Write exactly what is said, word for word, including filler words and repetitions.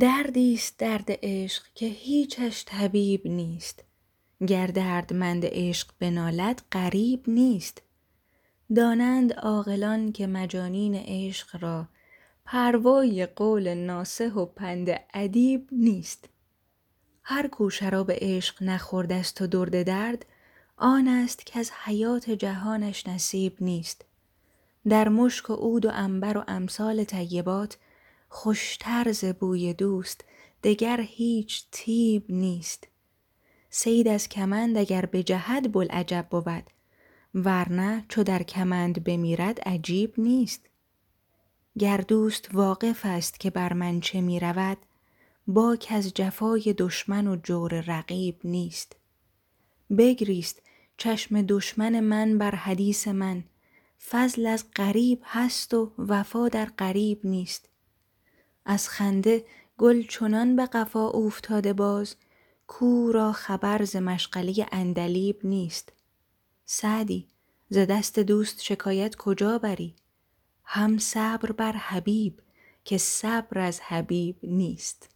دردیست درد عشق که هیچش طبیب نیست. گر دردمند عشق بنالد غریب نیست. دانند عاقلان که مجانین عشق را پروای قول ناصح و پند ادیب نیست. هر کو شراب عشق نخورده است و درد درد آن است که از حیات جهانش نصیب نیست. در مشک و عود و عنبر و امثال طیبات خوشتر ز بوی دوست دگر هیچ طیب نیست. صید از کمند اگر بجهد بوالعجب بود، ورنه چو در کمند بمیرد عجیب نیست. گر دوست واقف است که بر من چه می رود، باک از جفای دشمن و جور رقیب نیست. بگریست چشم دشمن من بر حدیث من، فضل از غریب هست و وفا در غریب نیست. از خنده گل چنان به قفا افتاده باز، کو را خبر ز مشغله عندلیب نیست. سعدی ز دست دوست شکایت کجا بری، هم صبر بر حبیب که صبر از حبیب نیست.